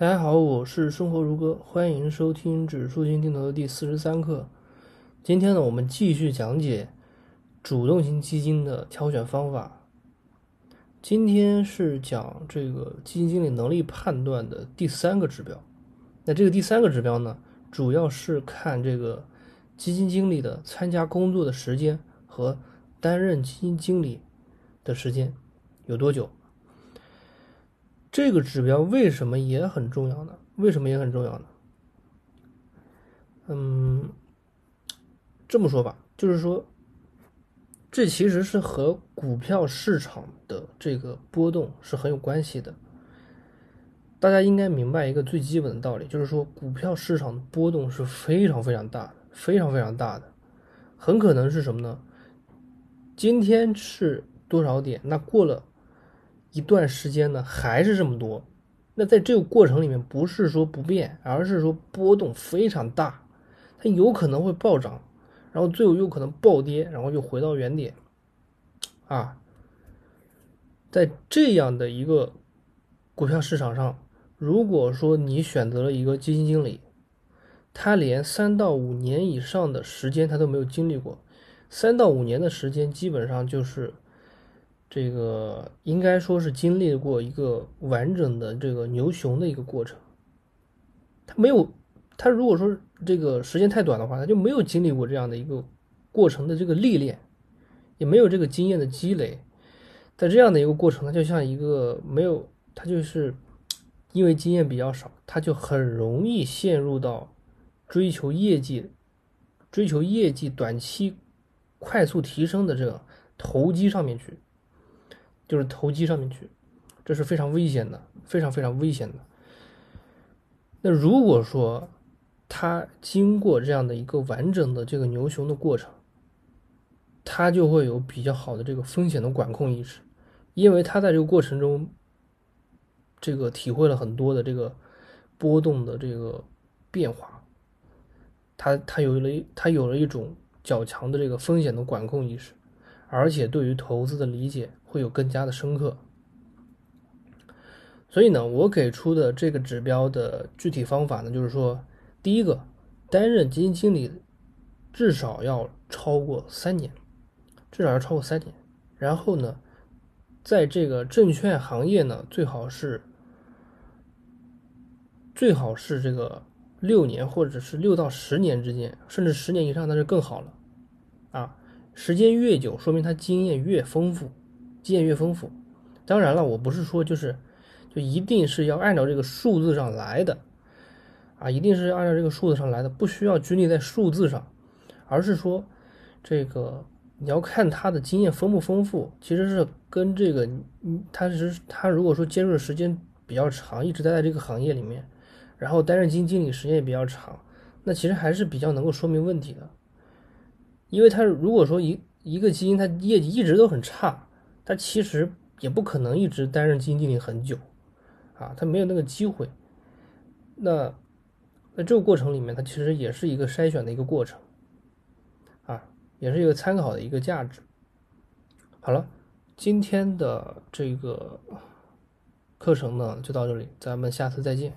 大家好，我是生活如歌，欢迎收听指数型定投的第43课。今天呢，我们继续讲解主动型基金的挑选方法。今天是讲这个基金经理能力判断的第3个指标。那这个第3个指标呢，主要是看这个基金经理的参加工作的时间和担任基金经理的时间有多久。这个指标为什么也很重要呢？这么说吧，就是说这其实是和股票市场的这个波动是很有关系的。大家应该明白一个最基本的道理，就是说股票市场的波动是非常非常大的，很可能是什么呢？今天是多少点，那过了一段时间呢还是这么多，那在这个过程里面不是说不变，而是说波动非常大，它有可能会暴涨，然后最后有可能暴跌，然后又回到原点啊。在这样的一个股票市场上，如果说你选择了一个基金经理，他连3到5年以上的时间他都没有经历过，3到5年的时间基本上就是这个应该说是经历过一个完整的这个牛熊的一个过程。他如果说这个时间太短的话，他就没有经历过这样的一个过程的这个历练，也没有这个经验的积累。在这样的一个过程，他就像一个没有，他就是因为经验比较少，他就很容易陷入到追求业绩短期快速提升的这个投机上面去，这是非常危险的，非常危险的。那如果说他经过这样的一个完整的这个牛熊的过程，他就会有比较好的这个风险的管控意识，因为他在这个过程中这个体会了很多的这个波动的这个变化，他有了一种较强的这个风险的管控意识，而且对于投资的理解会有更加的深刻。所以呢，我给出的这个指标的具体方法呢，就是说第一个，担任基金经理至少要超过3年，然后呢在这个证券行业呢最好是这个6年或者是6到10年之间，甚至10年以上那就更好了啊。时间越久说明他经验越丰富。当然了，我不是说就一定是要按照这个数字上来的啊，不需要拘泥在数字上，而是说这个你要看他的经验丰不丰富，其实是跟这个他如果说接触的时间比较长，一直待在这个行业里面，然后担任基金经理时间也比较长，那其实还是比较能够说明问题的。因为他如果说一个基金他业绩一直都很差，他其实也不可能一直担任基金经理很久啊，他没有那个机会。那在这个过程里面，他其实也是一个筛选的一个过程啊，也是一个参考的一个价值。好了，今天的这个课程呢就到这里，咱们下次再见。